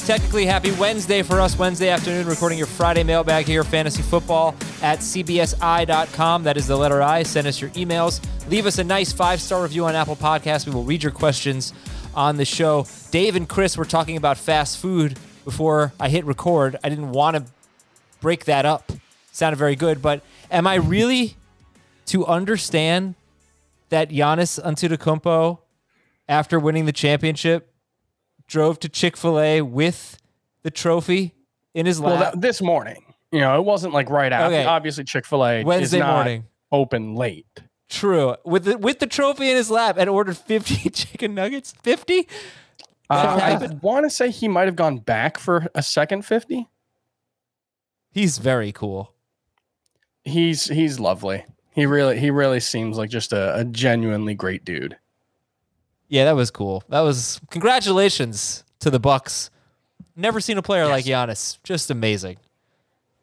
Technically, happy Wednesday for us. Wednesday afternoon, recording your Friday mailbag here, fantasyfootball@cbsi.com. That is the letter I. Send us your emails. Leave us a nice 5-star review on Apple Podcasts. We will read your questions on the show. Dave and Chris were talking about fast food before I hit record. I didn't want to break that up. It sounded very good, but am I really to understand that Giannis Antetokounmpo, after winning the championship, drove to Chick-fil-A with the trophy in his lap? Well, this morning. You know, it wasn't like right after. Okay. Obviously, Chick-fil-A Wednesday is not morning. Open late. True. With the trophy in his lap and ordered 50 chicken nuggets. 50? I want to say he might have gone back for a second 50. He's very cool. He's lovely. He really seems like just a genuinely great dude. Yeah, that was cool. That was congratulations to the Bucks. Never seen a player like Giannis. Just amazing.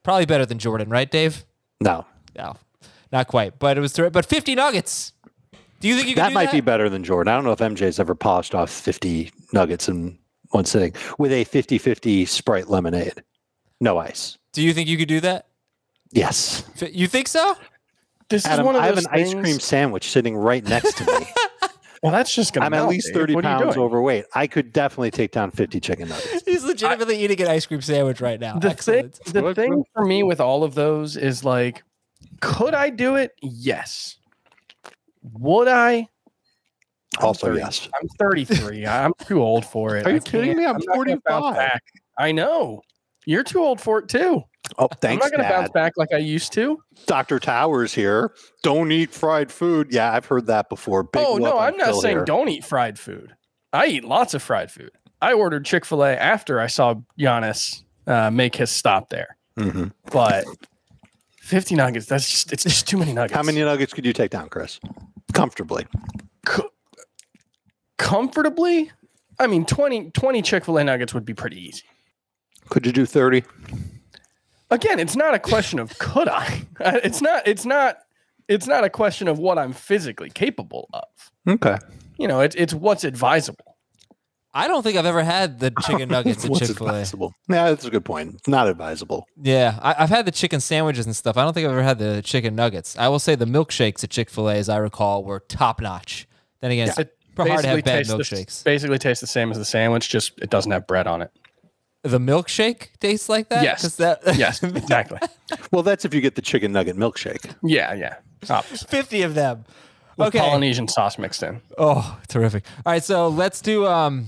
Probably better than Jordan, right, Dave? No, not quite. But it was terrific. But 50 nuggets. Do you think you can do that? That might be better than Jordan. I don't know if MJ's ever polished off 50 nuggets in one sitting with a 50-50 Sprite lemonade, no ice. Do you think you could do that? Yes. You think so? This Adam, is one of those I have an things... ice cream sandwich sitting right next to me. Well, that's just gonna. I'm at least 30 pounds overweight. I could definitely take down 50 chicken nuggets. He's legitimately eating an ice cream sandwich right now. The thing for me with all of those is like, could I do it? Yes. Would I? Also, yes. I'm 33. I'm too old for it. Are you kidding me? I'm 45. I know. You're too old for it too. Oh, thanks, I'm not going to bounce back like I used to. Dr. Towers here. Don't eat fried food. Yeah, I've heard that before. No, I'm not saying here. Don't eat fried food. I eat lots of fried food. I ordered Chick-fil-A after I saw Giannis make his stop there. Mm-hmm. But 50 nuggets, it's just too many nuggets. How many nuggets could you take down, Chris? Comfortably. Comfortably? I mean, 20 Chick-fil-A nuggets would be pretty easy. Could you do 30? Again, it's not a question of could I. It's not a question of what I'm physically capable of. Okay. You know, it's what's advisable. I don't think I've ever had the chicken nuggets at Chick-fil-A. Advisable? Yeah, that's a good point. It's not advisable. Yeah, I've had the chicken sandwiches and stuff. I don't think I've ever had the chicken nuggets. I will say the milkshakes at Chick-fil-A, as I recall, were top notch. Then again, it's hard to have bad milkshakes. Basically, tastes the same as the sandwich. Just it doesn't have bread on it. The milkshake tastes like that? Yes. Yes, exactly. Well, that's if you get the chicken nugget milkshake. Yeah. Obviously. 50 of them. With Polynesian sauce mixed in. Oh, terrific. All right, so let's do one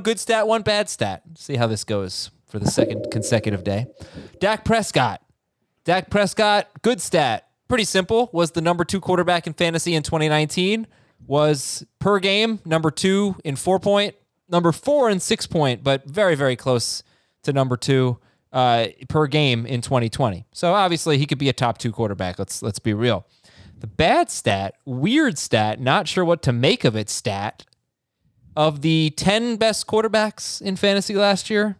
good stat, one bad stat. See how this goes for the second consecutive day. Dak Prescott, good stat. Pretty simple. Was the number 2 quarterback in fantasy in 2019. Was per game number 2 in 4-point. Number 4 and 6-point, but very, very close to number 2 per game in 2020. So obviously he could be a top 2 quarterback. Let's be real. The bad stat, weird stat, not sure what to make of it stat, of the 10 best quarterbacks in fantasy last year,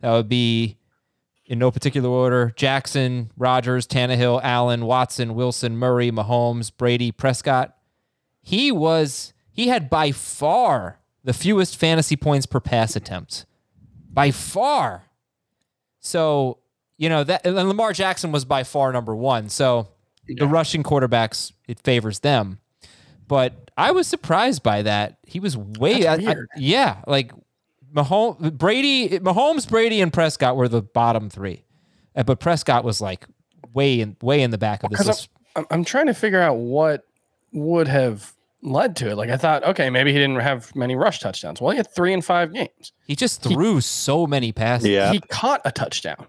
that would be in no particular order: Jackson, Rodgers, Tannehill, Allen, Watson, Wilson, Murray, Mahomes, Brady, Prescott. He had by far the fewest fantasy points per pass attempt. By far. So, you know, that, and Lamar Jackson was by far number one. So yeah, the rushing quarterbacks, it favors them. But I was surprised by that. He was way... yeah, like Mahomes, Brady, and Prescott were the bottom three. But Prescott was like way in the back of this list. I'm trying to figure out what would have led to it. Like I thought, okay, maybe he didn't have many rush touchdowns. Well, he had 3 in 5 games. He just threw so many passes. Yeah. He caught a touchdown.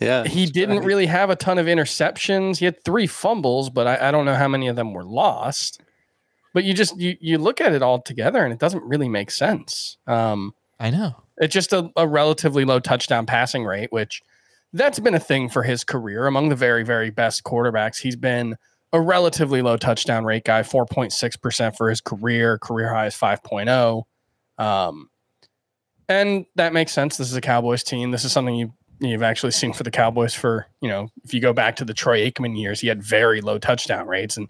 Yeah, he didn't really have a ton of interceptions. He had 3 fumbles, but I don't know how many of them were lost. But you look at it all together, and it doesn't really make sense. I know it's just a relatively low touchdown passing rate, which that's been a thing for his career. Among the very, very best quarterbacks, he's been a relatively low touchdown rate guy, 4.6% for his career. Career high is 5.0. And that makes sense. This is a Cowboys team. This is something you've actually seen for the Cowboys for, you know, if you go back to the Troy Aikman years, he had very low touchdown rates, and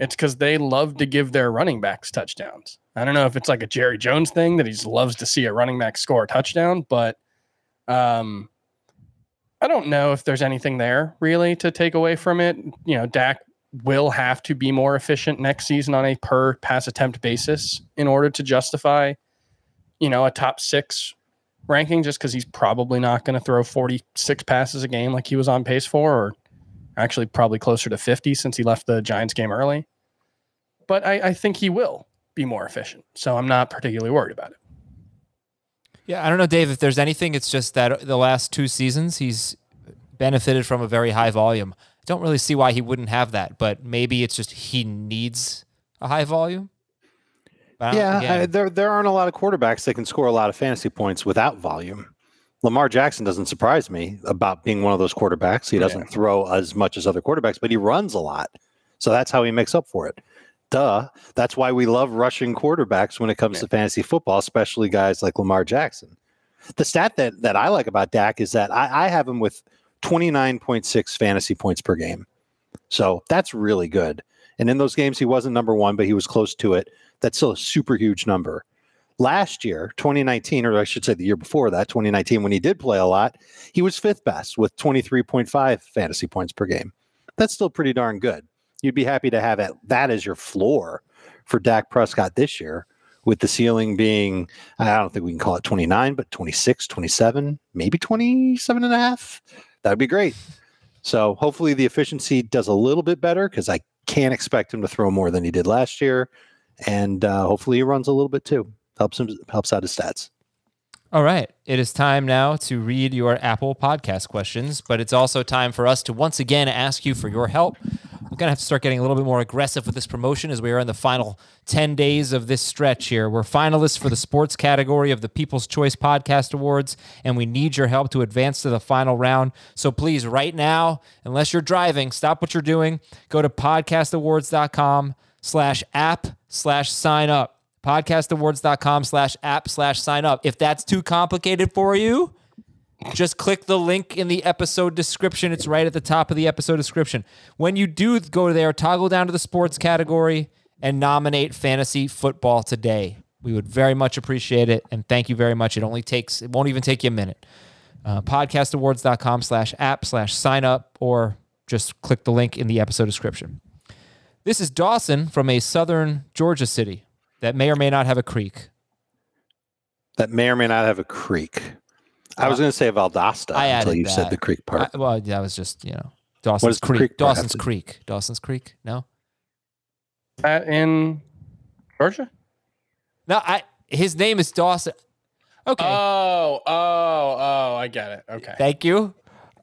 it's because they love to give their running backs touchdowns. I don't know if it's like a Jerry Jones thing that he just loves to see a running back score a touchdown, but I don't know if there's anything there really to take away from it. You know, Dak will have to be more efficient next season on a per pass attempt basis in order to justify, you know, a top 6 ranking, just because he's probably not going to throw 46 passes a game like he was on pace for, or actually probably closer to 50 since he left the Giants game early. But I think he will be more efficient, so I'm not particularly worried about it. Yeah, I don't know, Dave, if there's anything. It's just that the last 2 seasons, he's benefited from a very high volume. I don't really see why he wouldn't have that, but maybe it's just he needs a high volume. There aren't a lot of quarterbacks that can score a lot of fantasy points without volume. Lamar Jackson doesn't surprise me about being one of those quarterbacks. He doesn't throw as much as other quarterbacks, but he runs a lot. So that's how he makes up for it. Duh. That's why we love rushing quarterbacks when it comes to fantasy football, especially guys like Lamar Jackson. The stat that I like about Dak is that I have him with 29.6 fantasy points per game. So that's really good. And in those games, he wasn't number one, but he was close to it. That's still a super huge number. Last year, 2019, or I should say the year before that, 2019, when he did play a lot, he was 5th best with 23.5 fantasy points per game. That's still pretty darn good. You'd be happy to have that as your floor for Dak Prescott this year, with the ceiling being, I don't think we can call it 29, but 26, 27, maybe 27 and a half. That'd be great. So hopefully the efficiency does a little bit better, because I can't expect him to throw more than he did last year. And hopefully he runs a little bit too. Helps out his stats. All right. It is time now to read your Apple Podcast questions, but it's also time for us to once again ask you for your help. We're going to have to start getting a little bit more aggressive with this promotion as we are in the final 10 days of this stretch here. We're finalists for the sports category of the People's Choice Podcast Awards, and we need your help to advance to the final round. So please, right now, unless you're driving, stop what you're doing. Go to podcastawards.com/app/sign up. podcastawards.com/app/sign up. If that's too complicated for you, just click the link in the episode description. It's right at the top of the episode description. When you do go there, toggle down to the sports category and nominate Fantasy Football Today. We would very much appreciate it, and thank you very much. It won't even take you a minute. podcastawards.com/app/sign up, or just click the link in the episode description. This is Dawson from a southern Georgia city that may or may not have a creek. I was going to say Valdosta until you said the creek part. That was just, you know, Dawson's Creek. Dawson's Creek. No. That in Georgia? No, his name is Dawson. Okay. Oh, I get it. Okay. Thank you.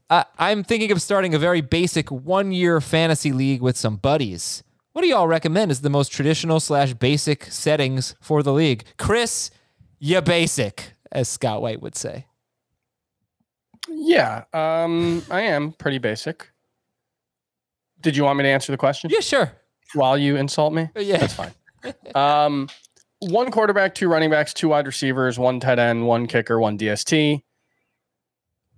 I'm thinking of starting a very basic 1-year fantasy league with some buddies. What do y'all recommend is the most traditional /basic settings for the league? Chris, ya basic, as Scott White would say. Yeah, I am pretty basic. Did you want me to answer the question? Yeah, sure. While you insult me? Yeah. That's fine. 1 quarterback, 2 running backs, 2 wide receivers, 1 tight end, 1 kicker, 1 DST.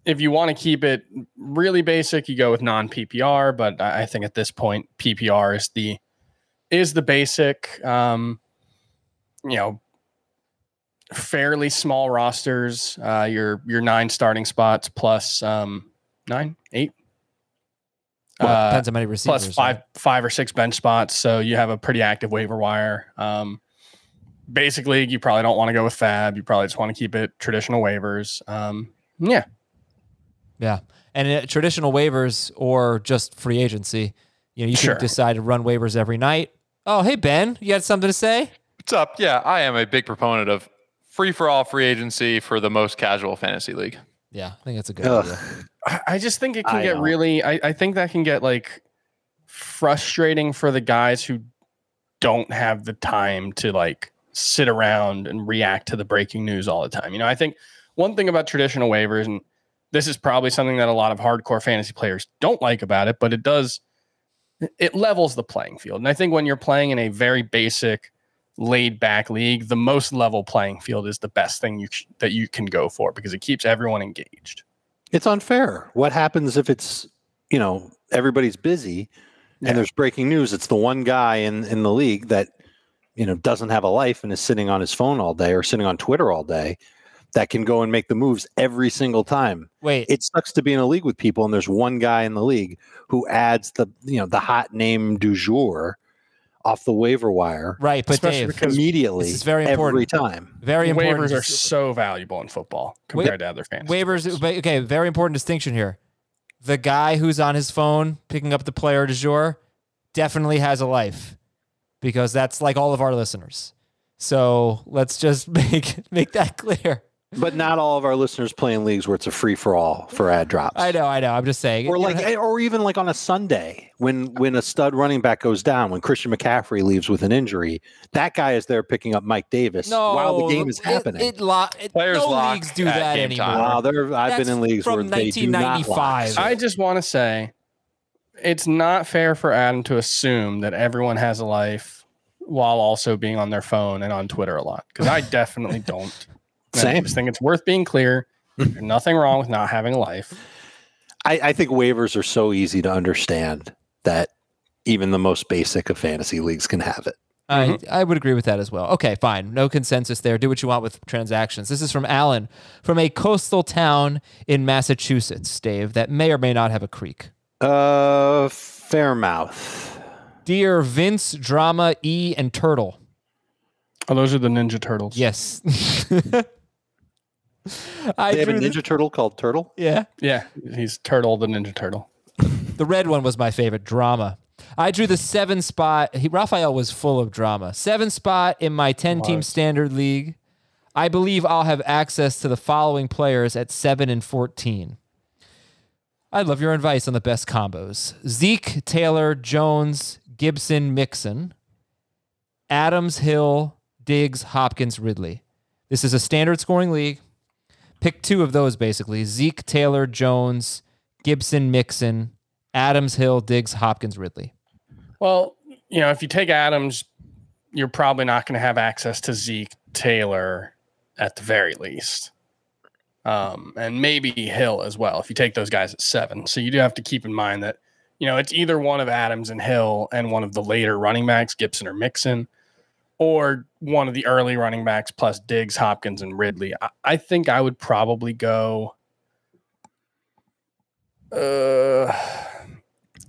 if you want to keep it really basic, you go with non-PPR, but I think at this point, PPR is the basic. Fairly small rosters, your nine starting spots plus 9, 8. Depends how many receivers. Plus five or six bench spots, so you have a pretty active waiver wire. Basically, you probably don't want to go with FAB. You probably just want to keep it traditional waivers. Yeah. And traditional waivers or just free agency, you can decide to run waivers every night. Oh, hey, Ben, you had something to say? What's up? Yeah, I am a big proponent of free-for-all free agency for the most casual fantasy league. Yeah, I think that's a good idea. I just think it can get really... I think that can get like frustrating for the guys who don't have the time to like sit around and react to the breaking news all the time. I think one thing about traditional waivers, and this is probably something that a lot of hardcore fantasy players don't like about it, but it levels the playing field. And I think when you're playing in a very basic, laid back league, the most level playing field is the best thing that you can go for because it keeps everyone engaged. It's unfair. What happens if it's, everybody's busy and there's breaking news? It's the one guy in the league that, doesn't have a life and is sitting on his phone all day or sitting on Twitter all day. That can go and make the moves every single time. Wait, it sucks to be in a league with people, and there's one guy in the league who adds the the hot name du jour off the waiver wire, right? But Dave, immediately, this is very important every time. Very important. Waivers are so valuable in football compared to other fantasy waivers. But okay, very important distinction here. The guy who's on his phone picking up the player du jour definitely has a life, because that's like all of our listeners. So let's just make that clear. But not all of our listeners play in leagues where it's a free for all for ad drops. I know. I'm just saying. Or even like on a Sunday when a stud running back goes down, when Christian McCaffrey leaves with an injury, that guy is there picking up Mike Davis while the game is happening. No leagues do that anymore. I've been in leagues where they do not lock. I just want to say, it's not fair for Adam to assume that everyone has a life while also being on their phone and on Twitter a lot, because I definitely don't. Same. I just think it's worth being clear. There's nothing wrong with not having a life. I think waivers are so easy to understand that even the most basic of fantasy leagues can have it. I would agree with that as well. Okay, fine. No consensus there. Do what you want with transactions. This is from Alan from a coastal town in Massachusetts, Dave, that may or may not have a creek. Fairmouth. Dear Vince, Drama, E, and Turtle. Oh, those are the Ninja Turtles. Yes. They have a Ninja Turtle called Turtle? Yeah. Yeah, he's Turtle the Ninja Turtle. The red one was my favorite, Drama. I drew the 7 spot. Raphael was full of drama. 7 spot in my 10-team standard league. I believe I'll have access to the following players at 7 and 14. I'd love your advice on the best combos. Zeke, Taylor, Jones, Gibson, Mixon. Adams, Hill, Diggs, Hopkins, Ridley. This is a standard scoring league. Pick 2 of those, basically. Zeke, Taylor, Jones, Gibson, Mixon, Adams, Hill, Diggs, Hopkins, Ridley. Well, if you take Adams, you're probably not going to have access to Zeke, Taylor, at the very least. And maybe Hill as well, if you take those guys at 7. So you do have to keep in mind that, it's either one of Adams and Hill and one of the later running backs, Gibson or Mixon, or one of the early running backs plus Diggs, Hopkins, and Ridley. I think I would probably go...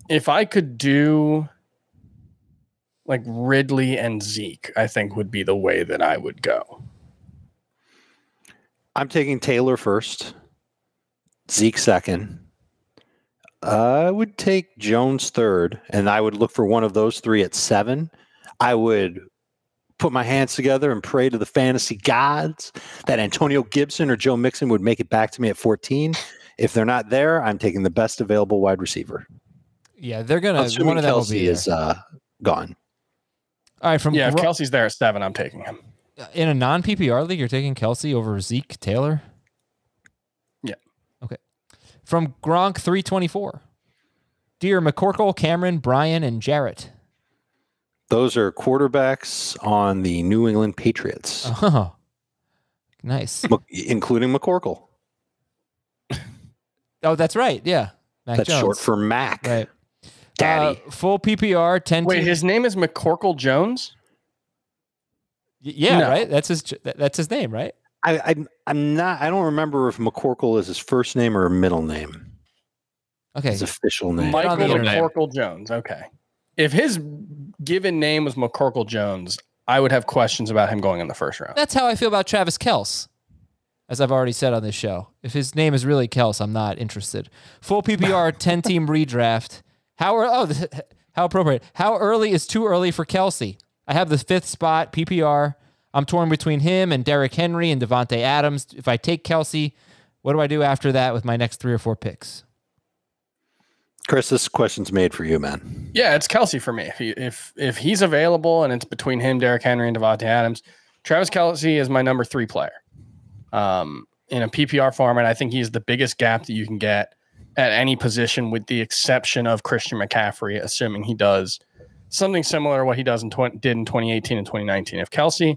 if I could do like Ridley and Zeke, I think would be the way that I would go. I'm taking Taylor first, Zeke second. I would take Jones third, and I would look for one of those 3 at 7. I would... put my hands together and pray to the fantasy gods that Antonio Gibson or Joe Mixon would make it back to me at 14. If they're not there, I'm taking the best available wide receiver. Yeah, they're going to... One of them will be there. Kelsey is gone. All right, if Kelsey's there at 7, I'm taking him. In a non-PPR league, you're taking Kelsey over Zeke, Taylor? Yeah. Okay. From Gronk 324. Dear McCorkle, Cameron, Brian, and Jarrett. Those are quarterbacks on the New England Patriots. Oh, nice. Including McCorkle. Oh, that's right. Yeah. Mac that's Jones. Short for Mac. Right. Daddy. Full PPR. 10. Wait, his name is McCorkle Jones? Yeah, no. Right? That's his name, right? I'm not. I don't remember if McCorkle is his first name or middle name. Okay, his official name. Michael McCorkle Jones. Okay. If his given name was McCorkle Jones, I would have questions about him going in the first round. That's how I feel about Travis Kelce, as I've already said on this show. If his name is really Kelce, I'm not interested. Full PPR, 10-team redraft. How appropriate. How early is too early for Kelce? I have the 5th spot, PPR. I'm torn between him and Derrick Henry and Devontae Adams. If I take Kelce, what do I do after that with my next 3 or 4 picks? Chris, this question's made for you, man. Yeah, it's Kelce for me. If he's available and it's between him, Derrick Henry, and Devontae Adams, Travis Kelce is my number 3 player in a PPR format. I think he's the biggest gap that you can get at any position, with the exception of Christian McCaffrey, assuming he does something similar to what he does did in 2018 and 2019. If Kelce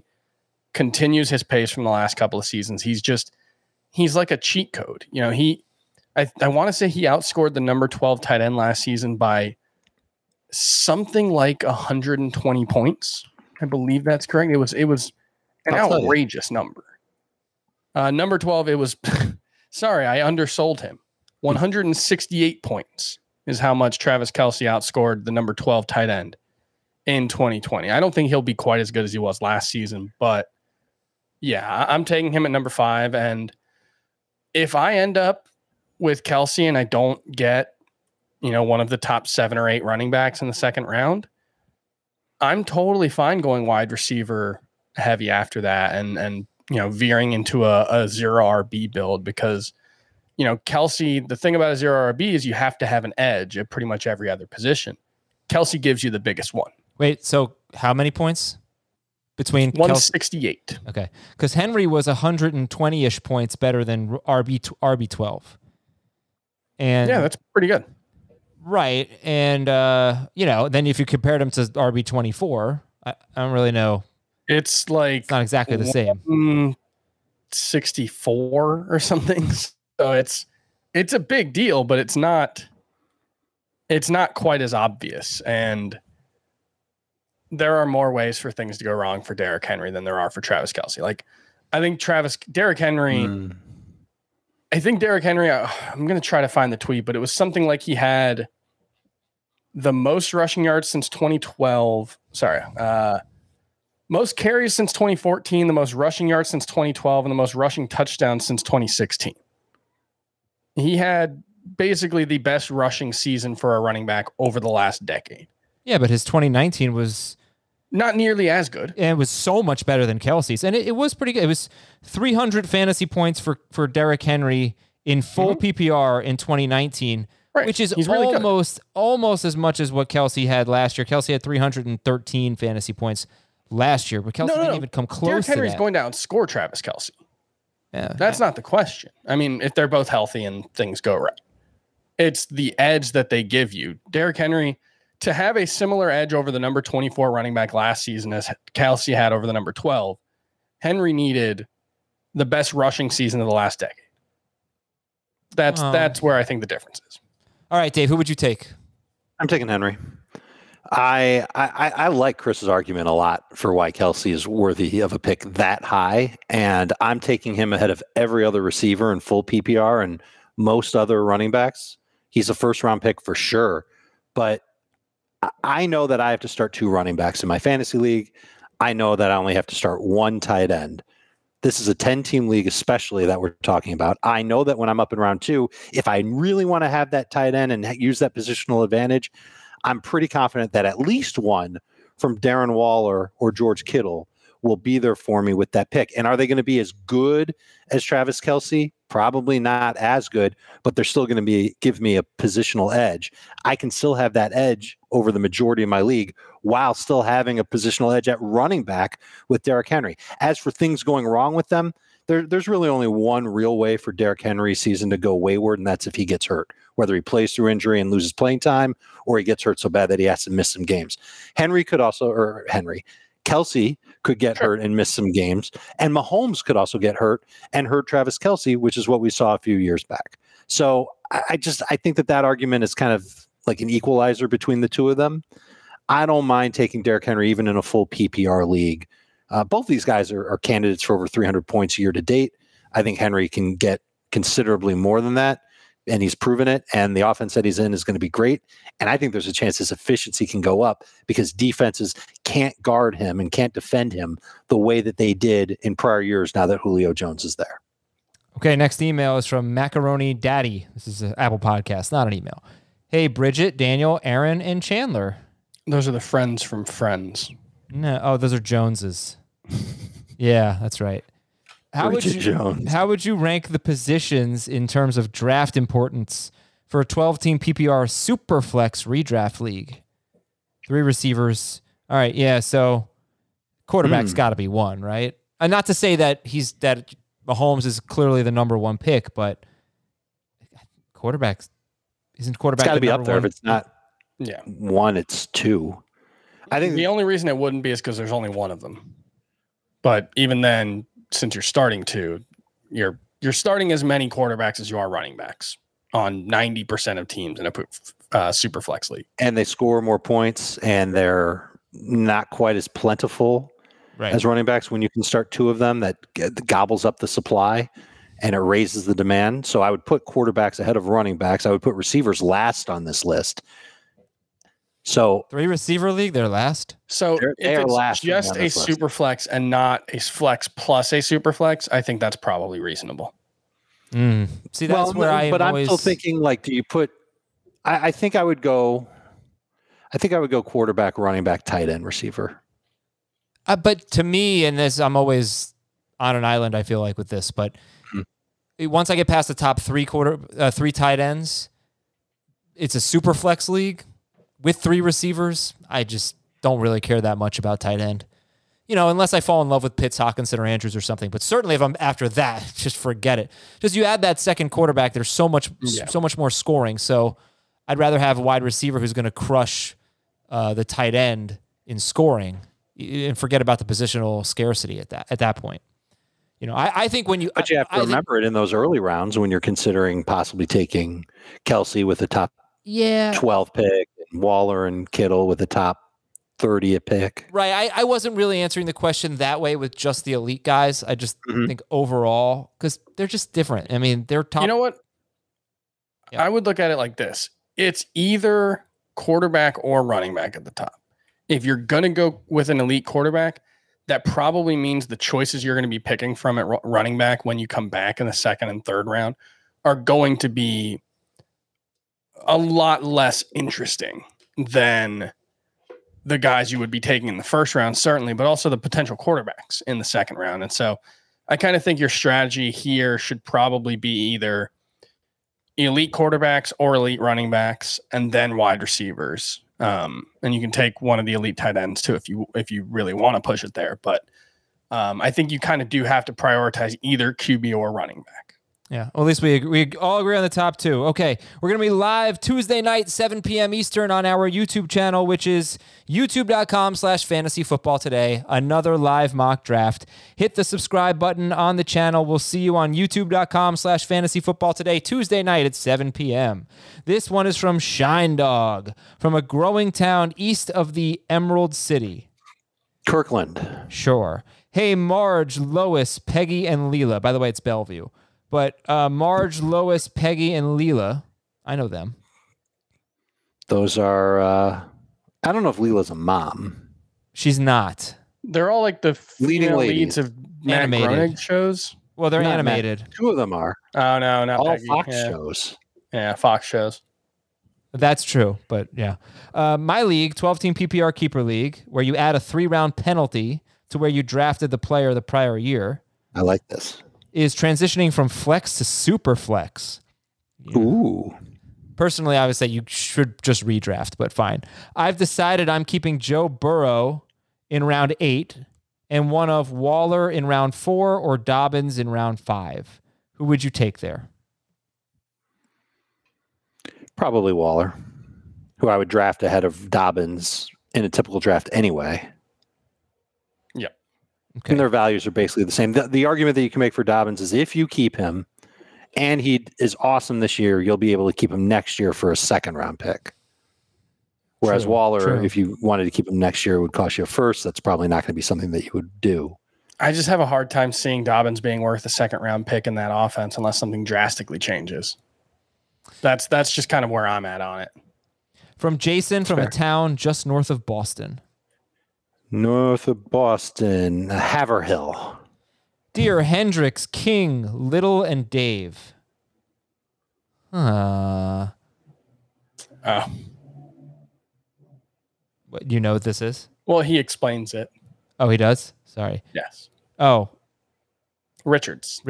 continues his pace from the last couple of seasons, he's like a cheat code. You know, I want to say he outscored the number 12 tight end last season by something like 120 points. I believe that's correct. It was an outrageous number. Number 12, it was sorry, I undersold him. 168 points is how much Travis Kelce outscored the number 12 tight end in 2020. I don't think he'll be quite as good as he was last season, but yeah, I'm taking him at number 5. And if I end up with Kelce and I don't get, one of the top 7 or 8 running backs in the second round, I'm totally fine going wide receiver heavy after that and veering into a 0 RB build, because Kelce, the thing about a 0 RB is you have to have an edge at pretty much every other position. Kelce gives you the biggest one. Wait, so how many points? Between 168. Kelce? Okay. Because Henry was 120-ish points better than RB12. And yeah, that's pretty good. Right. And, then if you compared him to RB24, I don't really know. It's like... It's not exactly the same. 64 or something. So it's a big deal, but it's not quite as obvious. And there are more ways for things to go wrong for Derrick Henry than there are for Travis Kelce. Like, I think Derrick Henry, I'm going to try to find the tweet, but it was something like he had the most rushing yards since 2012. Sorry. Most carries since 2014, the most rushing yards since 2012, and the most rushing touchdowns since 2016. He had basically the best rushing season for a running back over the last decade. Yeah, but his 2019 was not nearly as good. And it was so much better than Kelce's. And it was pretty good. It was 300 fantasy points for Derrick Henry in full PPR in 2019, right, which is almost as much as what Kelce had last year. Kelce had 313 fantasy points last year, but Kelce didn't even come close Derrick to Henry's that. Going to outscore Travis Kelce. Yeah, okay. That's not the question. I mean, if they're both healthy and things go right, it's the edge that they give you. Derrick Henry, to have a similar edge over the number 24 running back last season as Kelce had over the number 12, Henry needed the best rushing season of the last decade. That's where I think the difference is. All right, Dave, who would you take? I'm taking Henry. I like Chris's argument a lot for why Kelce is worthy of a pick that high, and I'm taking him ahead of every other receiver in full PPR and most other running backs. He's a first-round pick for sure, but I know that I have to start 2 running backs in my fantasy league. I know that I only have to start 1 tight end. This is a 10-team league especially that we're talking about. I know that when I'm up in round 2, if I really want to have that tight end and use that positional advantage, I'm pretty confident that at least 1 from Darren Waller or George Kittle will be there for me with that pick. And are they going to be as good as Travis Kelce? Probably not as good, but they're still going to give me a positional edge. I can still have that edge over the majority of my league while still having a positional edge at running back with Derrick Henry. As for things going wrong with them, there's really only one real way for Derrick Henry's season to go wayward, and that's if he gets hurt, whether he plays through injury and loses playing time or he gets hurt so bad that he has to miss some games. Kelce could get hurt and miss some games, and Mahomes could also get hurt and hurt Travis Kelce, which is what we saw a few years back. So I think that argument is kind of like an equalizer between the two of them. I don't mind taking Derrick Henry even in a full PPR league. Both these guys are candidates for over 300 points year to date. I think Henry can get considerably more than that, and he's proven it, and the offense that he's in is going to be great. And I think there's a chance his efficiency can go up because defenses can't guard him and can't defend him the way that they did in prior years now that Julio Jones is there. Okay, next email is from Macaroni Daddy. This is an Apple podcast, not an email. Hey, Bridget, Daniel, Aaron, and Chandler. Those are the friends from Friends. No, oh, those are Joneses. Yeah, that's right. How would you rank the positions in terms of draft importance for a 12-team PPR Superflex redraft league? 3 receivers. All right, yeah, so quarterback's got to be one, right? And not to say that Mahomes is clearly the number one pick, but quarterback got to be up there. If it's not one, it's two. I think the only reason it wouldn't be is because there's only one of them. But even then, since you're starting two, you're starting as many quarterbacks as you are running backs on 90% of teams in a super flex league. And they score more points, and they're not quite as plentiful as running backs. When you can start two of them, that gobbles up the supply and it raises the demand. So I would put quarterbacks ahead of running backs. I would put receivers last on this list. So 3 receiver league, they're last. So if it's just a super flex and not a flex plus a super flex, I think that's probably reasonable. See, that's where I am. But I'm still thinking, like, do you put? I think I would go quarterback, running back, tight end, receiver. But to me, and this, I'm always on an island. I feel like with this, but once I get past the top 3 tight ends, it's a super flex league. With 3 receivers, I just don't really care that much about tight end. You know, unless I fall in love with Pitts, Hockenson, or Andrews or something. But certainly if I'm after that, just forget it. Just you add that second quarterback, there's so much more scoring. So I'd rather have a wide receiver who's going to crush the tight end in scoring and forget about the positional scarcity at that point. You know, I think when you... But you have to remember it in those early rounds when you're considering possibly taking Kelce with the top 12 pick. Waller and Kittle with the top 30 pick. Right. I wasn't really answering the question that way with just the elite guys. I just think overall, because they're just different. I mean, they're top. You know what? Yeah. I would look at it like this. It's either quarterback or running back at the top. If you're going to go with an elite quarterback, that probably means the choices you're going to be picking from at running back when you come back in the second and third round are going to be a lot less interesting than the guys you would be taking in the first round, certainly, but also the potential quarterbacks in the second round. And so I kind of think your strategy here should probably be either elite quarterbacks or elite running backs and then wide receivers. And you can take one of the elite tight ends too, if you really want to push it there. But I think you kind of do have to prioritize either QB or running back. Yeah, well, at least we all agree on the top 2. Okay, we're going to be live Tuesday night, 7 p.m. Eastern on our YouTube channel, which is youtube.com/fantasyfootballtoday. Another live mock draft. Hit the subscribe button on the channel. We'll see you on youtube.com/fantasyfootballtoday, Tuesday night at 7 p.m. This one is from Shine Dog, from a growing town east of the Emerald City. Kirkland. Sure. Hey, Marge, Lois, Peggy, and Leela. By the way, it's Bellevue. But Marge, Lois, Peggy, and Leela, I know them. Those are, I don't know if Leela's a mom. She's not. They're all like the leading leads of Matt Groening shows. Well, they're animated. Two of them are. Oh, no, not all Peggy. Fox shows. Yeah, Fox shows. That's true, but yeah. My league, 12-team PPR keeper league, where you add a 3-round penalty to where you drafted the player the prior year. I like this. Is transitioning from flex to super flex. Yeah. Ooh. Personally, I would say you should just redraft, but fine. I've decided I'm keeping Joe Burrow in round 8 and one of Waller in round 4 or Dobbins in round 5. Who would you take there? Probably Waller, who I would draft ahead of Dobbins in a typical draft anyway. Okay. And their values are basically the same. The argument that you can make for Dobbins is if you keep him and he is awesome this year, you'll be able to keep him next year for a second round pick. Whereas Waller, if you wanted to keep him next year, it would cost you a first. That's probably not going to be something that you would do. I just have a hard time seeing Dobbins being worth a second round pick in that offense unless something drastically changes. That's just kind of where I'm at on it. From Jason, that's from fair. A town just north of Boston. North of Boston, Haverhill. Dear Hendricks, King, Little, and Dave. What, do you know what this is? Well, he explains it. Oh, he does? Sorry. Yes. Oh. Richards.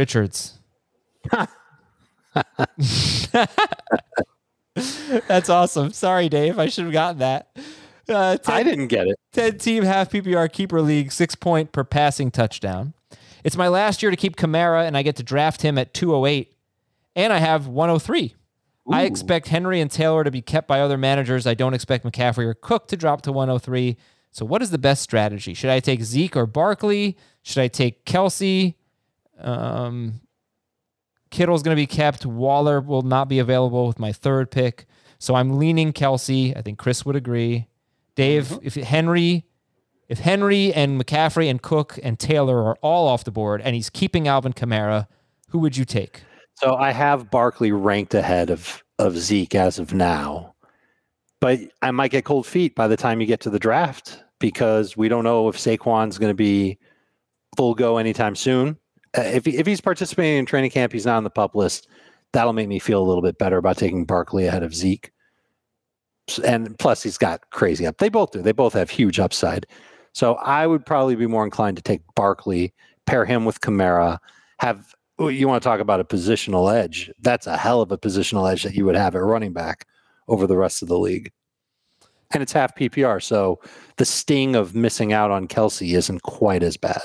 That's awesome. Sorry, Dave. I should have gotten that. I didn't get it. 10-team half PPR keeper league, 6 point per passing touchdown. It's my last year to keep Kamara, and I get to draft him at 208, and I have 103. Ooh. I expect Henry and Taylor to be kept by other managers. I don't expect McCaffrey or Cook to drop to 103. So what is the best strategy? Should I take Zeke or Barkley? Should I take Kelce? Kittle's going to be kept. Waller will not be available with my third pick. So I'm leaning Kelce. I think Chris would agree. Dave, if Henry and McCaffrey and Cook and Taylor are all off the board and he's keeping Alvin Kamara, who would you take? So I have Barkley ranked ahead of Zeke as of now, but I might get cold feet by the time you get to the draft because we don't know if Saquon's going to be full go anytime soon. If he's participating in training camp, he's not on the PUP list. That'll make me feel a little bit better about taking Barkley ahead of Zeke. And plus, he's got crazy up. They both do. They both have huge upside. So I would probably be more inclined to take Barkley, pair him with Kamara, have you want to talk about a positional edge. That's a hell of a positional edge that you would have at running back over the rest of the league. And it's half PPR, so the sting of missing out on Kelce isn't quite as bad.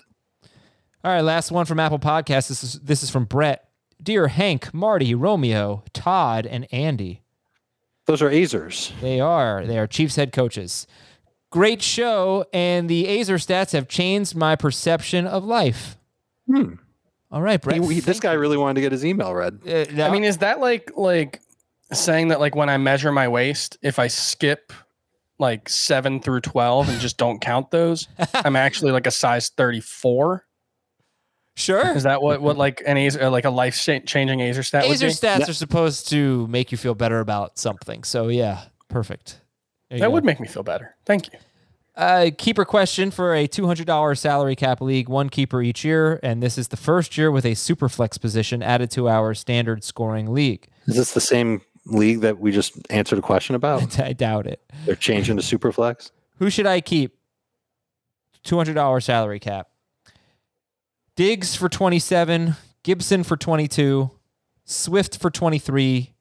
All right, last one from Apple Podcasts. This is from Brett. Dear Hank, Marty, Romeo, Todd, and Andy. Those are Azers. They are. They are Chiefs head coaches. Great show, and the Azer stats have changed my perception of life. All right, Brett. This guy really wanted to get his email read. No. I mean, is that like saying that like when I measure my waist, if I skip like 7 through 12 and just don't count those, I'm actually like a size 34? Sure. Is that what like an Azer, like a life-changing Azer stat would be? Azer stats are supposed to make you feel better about something. So, yeah, perfect. That would make me feel better. Thank you. Keeper question for a $200 salary cap league, one keeper each year, and this is the first year with a super flex position added to our standard scoring league. Is this the same league that we just answered a question about? I doubt it. They're changing to super flex? Who should I keep? $200 salary cap. Diggs for 27, Gibson for 22, Swift for 23,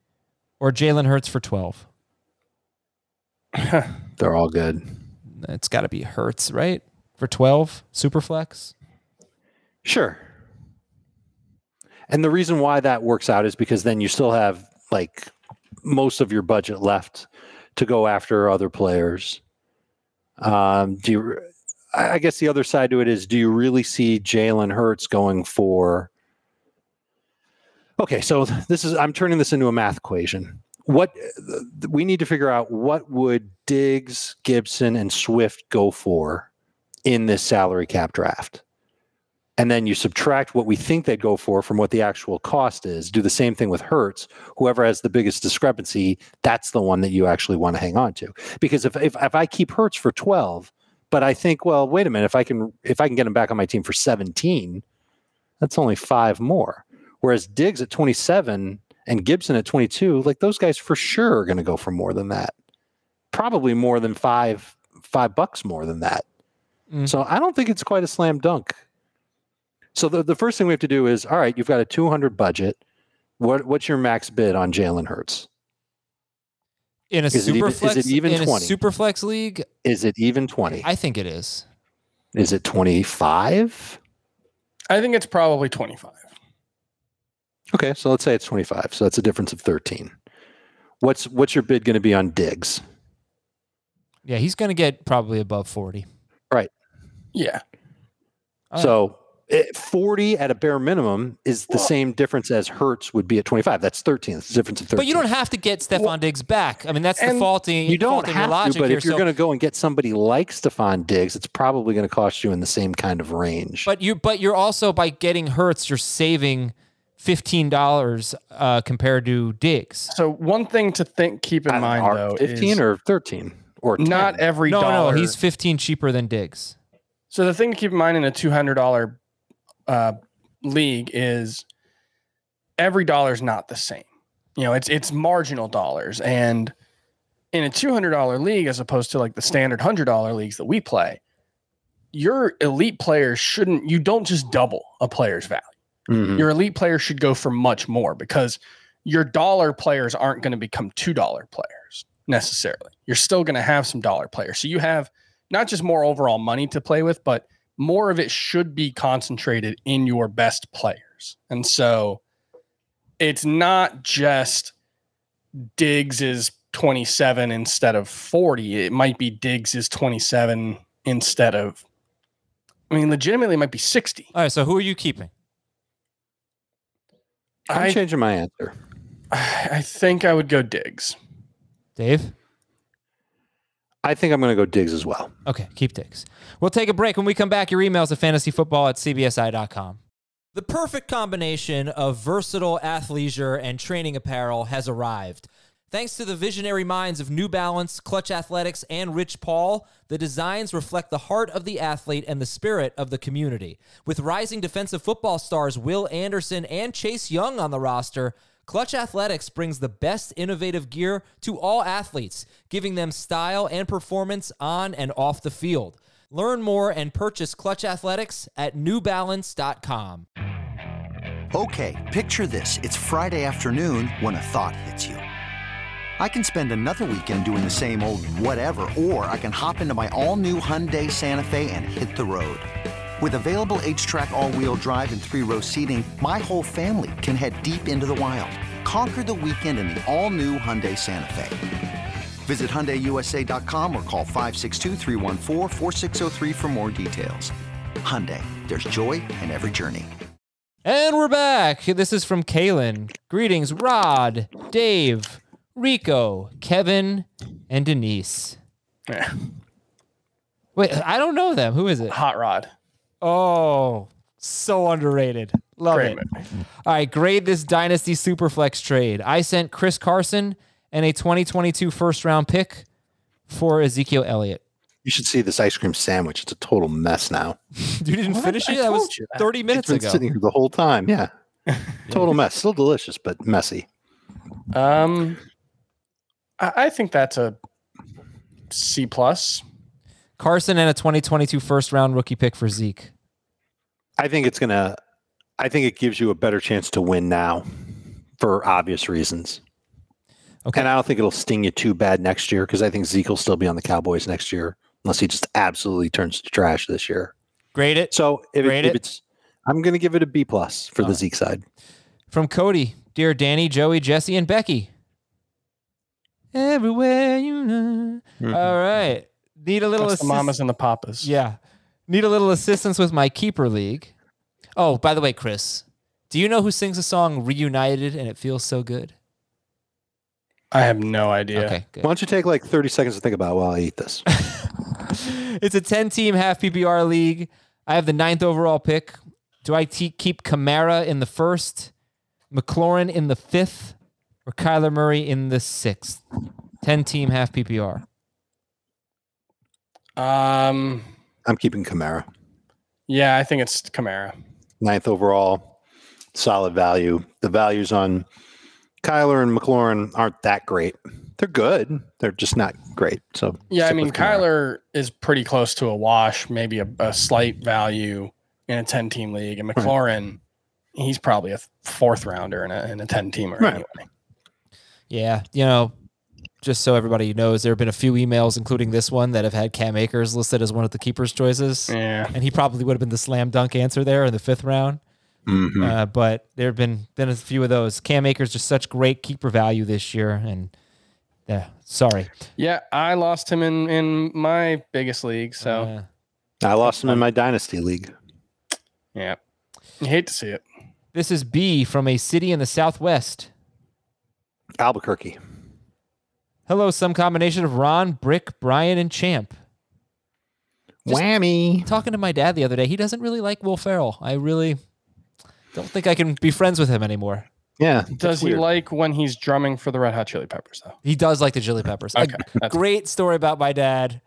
or Jalen Hurts for 12. They're all good. It's got to be Hurts, right? For 12, Superflex? Sure. And the reason why that works out is because then you still have like most of your budget left to go after other players. I guess the other side to it is, do you really see Jalen Hurts going for... Okay, so I'm turning this into a math equation. What we need to figure out, what would Diggs, Gibson, and Swift go for in this salary cap draft? And then you subtract what we think they'd go for from what the actual cost is. Do the same thing with Hurts. Whoever has the biggest discrepancy, that's the one that you actually want to hang on to. Because if I keep Hurts for 12... But I think, well, wait a minute, if I can get him back on my team for 17, that's only 5 more. Whereas Diggs at 27 and Gibson at 22, like those guys for sure are going to go for more than that. Probably more than $5 more than that. So I don't think it's quite a slam dunk. So the first thing we have to do is, all right, you've got a $200 budget. What's your max bid on Jalen Hurts? In a super flex league? Is it even 20? I think it is. Is it 25? I think it's probably 25. Okay, so let's say it's 25. So that's a difference of 13. What's your bid going to be on Diggs? Yeah, he's going to get probably above 40. Right. Yeah. So 40 at a bare minimum is the same difference as Hurts would be at 25. That's 13. That's the difference of 13. But you don't have to get Stefon Diggs back. I mean, that's the faulty. You don't have your logic to, but if you're going to go and get somebody like Stefon Diggs, it's probably going to cost you in the same kind of range. But you're also, by getting Hurts, you're saving $15 compared to Diggs. So one thing to keep in mind, though, 15 is or 13 or 10. Not every dollar. No, he's 15 cheaper than Diggs. So the thing to keep in mind in a $200 league is every dollar is not the same. You know, it's marginal dollars. And in a $200 league, as opposed to like the standard $100 leagues that we play, your elite players you don't just double a player's value. Mm-hmm. Your elite players should go for much more, because your dollar players aren't going to become $2 players necessarily. You're still going to have some dollar players. So you have not just more overall money to play with, but more of it should be concentrated in your best players. And so it's not just Diggs is 27 instead of 40. It might be Diggs is 27 instead of, legitimately it might be 60. All right, so who are you keeping? I'm changing my answer. I think I would go Diggs. Dave? I think I'm going to go Diggs as well. Okay, keep Diggs. We'll take a break. When we come back, your emails at fantasyfootball@cbsi.com. The perfect combination of versatile athleisure and training apparel has arrived. Thanks to the visionary minds of New Balance, Clutch Athletics, and Rich Paul, the designs reflect the heart of the athlete and the spirit of the community. With rising defensive football stars Will Anderson and Chase Young on the roster, Clutch Athletics brings the best innovative gear to all athletes, giving them style and performance on and off the field. Learn more and purchase Clutch Athletics at newbalance.com. Okay, picture this. It's Friday afternoon when a thought hits you. I can spend another weekend doing the same old whatever, or I can hop into my all-new Hyundai Santa Fe and hit the road. With available H-Track all-wheel drive and 3-row seating, my whole family can head deep into the wild. Conquer the weekend in the all-new Hyundai Santa Fe. Visit HyundaiUSA.com or call 562-314-4603 for more details. Hyundai, there's joy in every journey. And we're back. This is from Kalen. Greetings, Rod, Dave, Rico, Kevin, and Denise. Yeah. Wait, I don't know them. Who is it? Hot Rod. Oh, so underrated. Love Great it. Movie. All right, grade this Dynasty Superflex trade. I sent Chris Carson and a 2022 first-round pick for Ezekiel Elliott. You should see this ice cream sandwich. It's a total mess now. You didn't finish it? That was 30 minutes ago. It's been sitting here the whole time, yeah. Total mess. Still delicious, but messy. I think that's a C+. Carson and a 2022 first-round rookie pick for Zeke. I think it gives you a better chance to win now for obvious reasons. Okay. And I don't think it'll sting you too bad next year, because I think Zeke will still be on the Cowboys next year, unless he just absolutely turns to trash this year. Grade it. So I'm going to give it a B+ for the Zeke side. From Cody, dear Danny, Joey, Jesse, and Becky. Everywhere you know. Mm-hmm. All right. Need a little assistance. The mamas and the papas. Yeah. Need a little assistance with my keeper league. Oh, by the way, Chris, do you know who sings the song Reunited and It Feels So Good? I have no idea. Okay, good. Why don't you take like 30 seconds to think about it while I eat this? It's a 10-team half PPR league. I have the 9th overall pick. Do I keep Kamara in the 1st, McLaurin in the 5th, or Kyler Murray in the 6th? 10-team half PPR. I'm keeping Kamara. Yeah, I think it's Kamara. 9th overall, solid value. The values on Kyler and McLaurin aren't that great. They're good. They're just not great. So yeah, Kyler is pretty close to a wash, maybe a slight value in a 10-team league. And McLaurin, he's probably a 4th rounder in a 10-teamer anyway. Yeah, just so everybody knows, there have been a few emails, including this one, that have had Cam Akers listed as one of the keeper's choices. Yeah. And he probably would have been the slam dunk answer there in the 5th round. Mm-hmm. But there have been a few of those. Cam Akers, just such great keeper value this year. And sorry. Yeah, I lost him in my biggest league. So I lost him in my dynasty league. Yeah. I hate to see it. This is B from a city in the Southwest. Albuquerque. Hello, some combination of Ron, Brick, Brian, and Champ. Just whammy. Talking to my dad the other day, he doesn't really like Will Ferrell. I really don't think I can be friends with him anymore. Yeah. Does he like when he's drumming for the Red Hot Chili Peppers, though? He does like the Chili Peppers. Okay, a great story about my dad.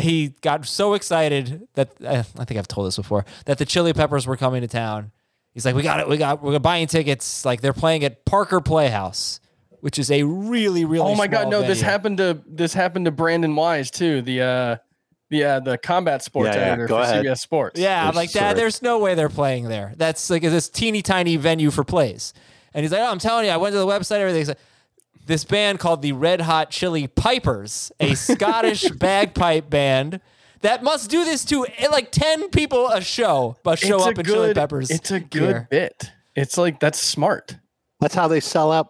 He got so excited that, I think I've told this before, that the Chili Peppers were coming to town. He's like, we're buying tickets. Like, they're playing at Parker Playhouse, which is a really, really small venue. This happened to Brandon Wise, too. The combat sports editor for CBS Sports. Yeah, I'm like, Dad, there's no way they're playing there. That's like this teeny tiny venue for plays. And he's like, oh, I'm telling you, I went to the website, everything. He's like, this band called the Red Hot Chili Peppers, a Scottish bagpipe band that must do this to like 10 people a show, but show up at Chili Peppers. It's a good bit. It's like, that's smart. That's how they sell out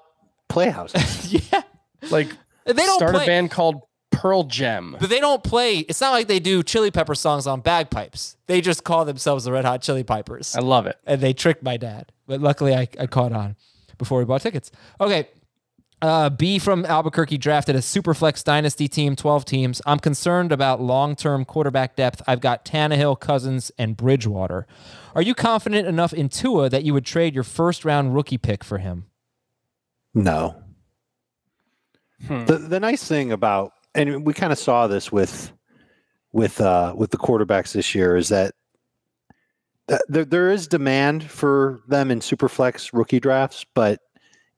playhouses. Yeah. Like, they don't start a band called Pearl Jam. But they don't play. It's not like they do Chili Pepper songs on bagpipes. They just call themselves the Red Hot Chili Peppers. I love it. And they tricked my dad. But luckily I caught on before we bought tickets. Okay. B from Albuquerque drafted a Superflex Dynasty team, 12 teams. I'm concerned about long-term quarterback depth. I've got Tannehill, Cousins, and Bridgewater. Are you confident enough in Tua that you would trade your first-round rookie pick for him? No. The nice thing about, and we kind of saw this with the quarterbacks this year, is that there is demand for them in Superflex rookie drafts, but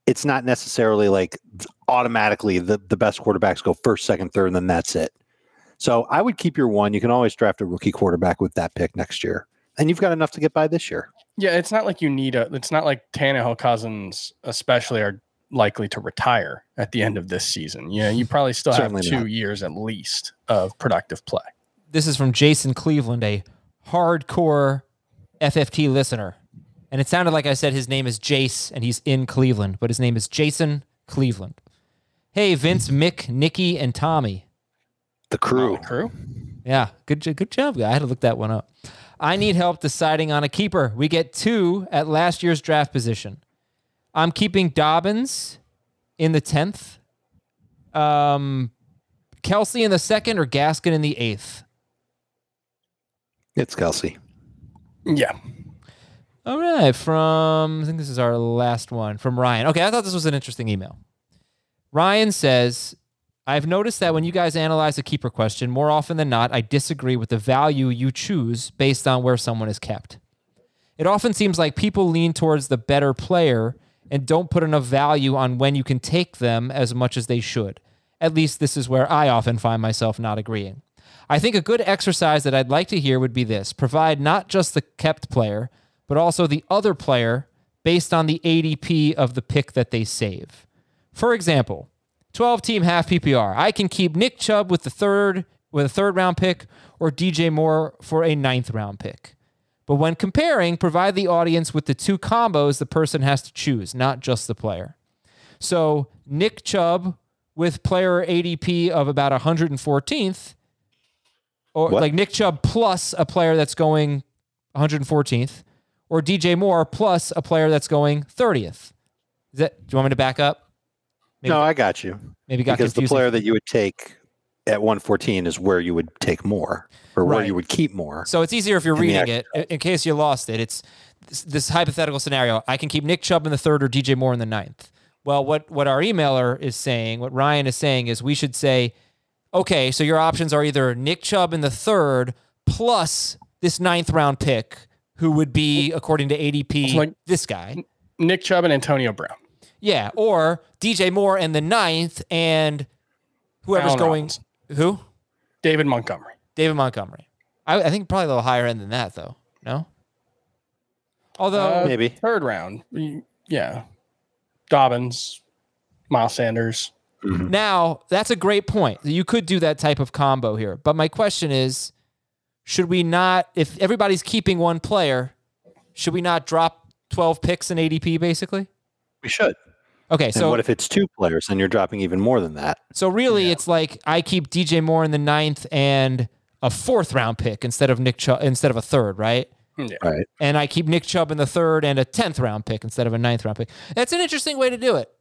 it's not necessarily like automatically the best quarterbacks go first, second, third, and then that's it. So I would keep your one. You can always draft a rookie quarterback with that pick next year, and you've got enough to get by this year. Yeah, it's not like you need it's not like Tannehill, Cousins especially are likely to retire at the end of this season. Yeah, you probably still have 2 years at least of productive play. This is from Jason Cleveland, a hardcore FFT listener. And it sounded like I said his name is Jace, and he's in Cleveland, but his name is Jason Cleveland. Hey, Vince, Mick, Nikki, and Tommy. The crew. Yeah, good job, guy. I had to look that one up. I need help deciding on a keeper. We get two at last year's draft position. I'm keeping Dobbins in the 10th, Kelce in the 2nd, or Gaskin in the 8th. It's Kelce. Yeah. All right, I think this is our last one, from Ryan. Okay, I thought this was an interesting email. Ryan says, I've noticed that when you guys analyze a keeper question, more often than not, I disagree with the value you choose based on where someone is kept. It often seems like people lean towards the better player and don't put enough value on when you can take them as much as they should. At least this is where I often find myself not agreeing. I think a good exercise that I'd like to hear would be this. Provide not just the kept player, but also the other player based on the ADP of the pick that they save. For example, 12-team half PPR. I can keep Nick Chubb with a third-round pick, or DJ Moore for a 9th-round pick. But when comparing, provide the audience with the two combos the person has to choose, not just the player. So Nick Chubb with player ADP of about 114th, or like Nick Chubb plus a player that's going 114th, or DJ Moore plus a player that's going 30th. Do you want me to back up? Maybe, no, I got you. Maybe got confused. Because the player that you would take at 114 is where you would take more, or where you would keep more. So it's easier if you're reading it. In case you lost it, it's this hypothetical scenario. I can keep Nick Chubb in the 3rd or DJ Moore in the 9th. Well, what our emailer is saying, what Ryan is saying, is we should say, okay, so your options are either Nick Chubb in the 3rd plus this 9th-round pick, who would be, according to ADP, like this guy. Nick Chubb and Antonio Brown. Yeah, or DJ Moore and the 9th, and whoever's Allen going. Robbins. Who? David Montgomery. I think probably a little higher end than that, though. No? Although, maybe. 3rd round. Yeah. Dobbins, Miles Sanders. Mm-hmm. Now, that's a great point. You could do that type of combo here. But my question is, should we not, if everybody's keeping one player, should we not drop 12 picks in ADP, basically? We should. Okay, so... And what if it's two players, and you're dropping even more than that? So really, it's like, I keep DJ Moore in the 9th and a 4th-round pick instead of a 3rd, right? Yeah. Right. And I keep Nick Chubb in the third and a 10th round pick instead of a 9th round pick. That's an interesting way to do it.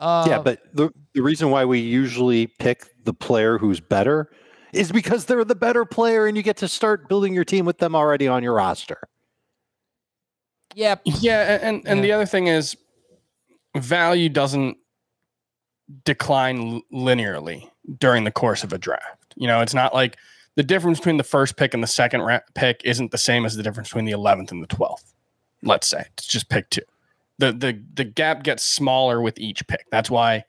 Yeah, but the reason why we usually pick the player who's better is because they're the better player and you get to start building your team with them already on your roster. Yeah. Yeah. And the other thing is value doesn't decline linearly during the course of a draft. You know, it's not like the difference between the first pick and the second pick isn't the same as the difference between the 11th and the 12th. Let's say it's just pick two. The gap gets smaller with each pick. That's why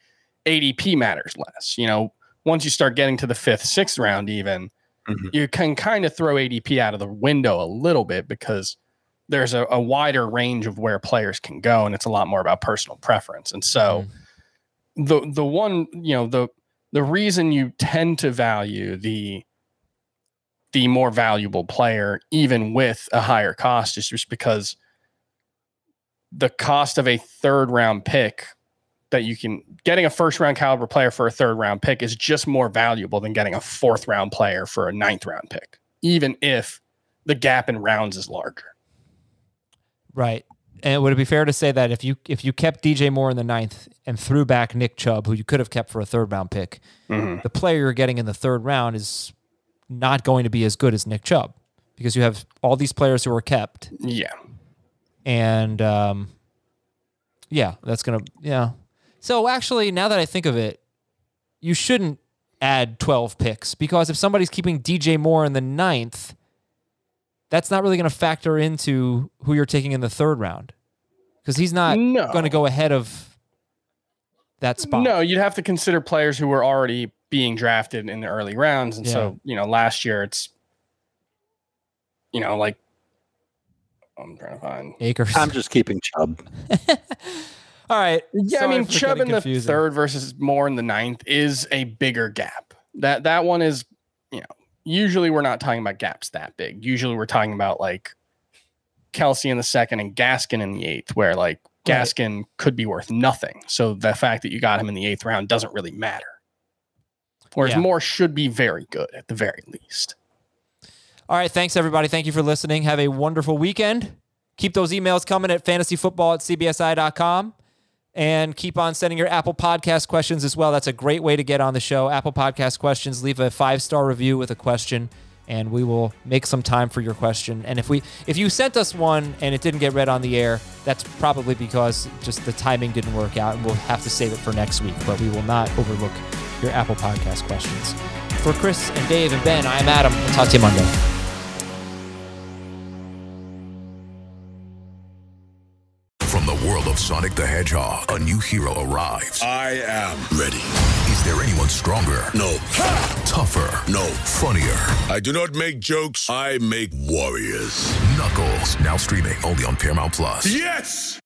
ADP matters less. You know, once you start getting to the 5th, 6th round, even you can kind of throw ADP out of the window a little bit because there's a wider range of where players can go. And it's a lot more about personal preference. And so the one, you know, the reason you tend to value the more valuable player, even with a higher cost, is just because the cost of a 3rd round pick that you can getting a 1st round caliber player for a 3rd round pick is just more valuable than getting a 4th round player for a 9th round pick, even if the gap in rounds is larger. Right. And would it be fair to say that if you kept DJ Moore in the 9th and threw back Nick Chubb, who you could have kept for a 3rd round pick, the player you're getting in the 3rd round is not going to be as good as Nick Chubb because you have all these players who are kept. Yeah. And, So actually, now that I think of it, you shouldn't add 12 picks because if somebody's keeping DJ Moore in the 9th, that's not really going to factor into who you're taking in the 3rd round because he's not going to go ahead of that spot. No, you'd have to consider players who were already being drafted in the early rounds. And so, you know, last year it's, you know, like, I'm trying to find Acres. I'm just keeping Chubb. All right. Yeah, sorry, I mean, Chubb in the 3rd versus Moore in the 9th is a bigger gap. That one is, you know, usually we're not talking about gaps that big. Usually we're talking about like Kelce in the 2nd and Gaskin in the 8th, where like Gaskin could be worth nothing. So the fact that you got him in the 8th round doesn't really matter. Whereas Moore should be very good at the very least. All right, thanks, everybody. Thank you for listening. Have a wonderful weekend. Keep those emails coming at fantasyfootball@cbsi.com. And keep on sending your Apple Podcast questions as well. That's a great way to get on the show. Apple Podcast questions, leave a 5-star review with a question, and we will make some time for your question. And if you sent us one and it didn't get read on the air, that's probably because just the timing didn't work out, and we'll have to save it for next week. But we will not overlook your Apple Podcast questions. For Chris and Dave and Ben, I'm Adam. We'll talk to you Monday. Sonic the Hedgehog, a new hero arrives. I am ready. Is there anyone stronger? No. Ha! Tougher? No. Funnier? I do not make jokes. I make warriors. Knuckles, now streaming only on Paramount+. Yes!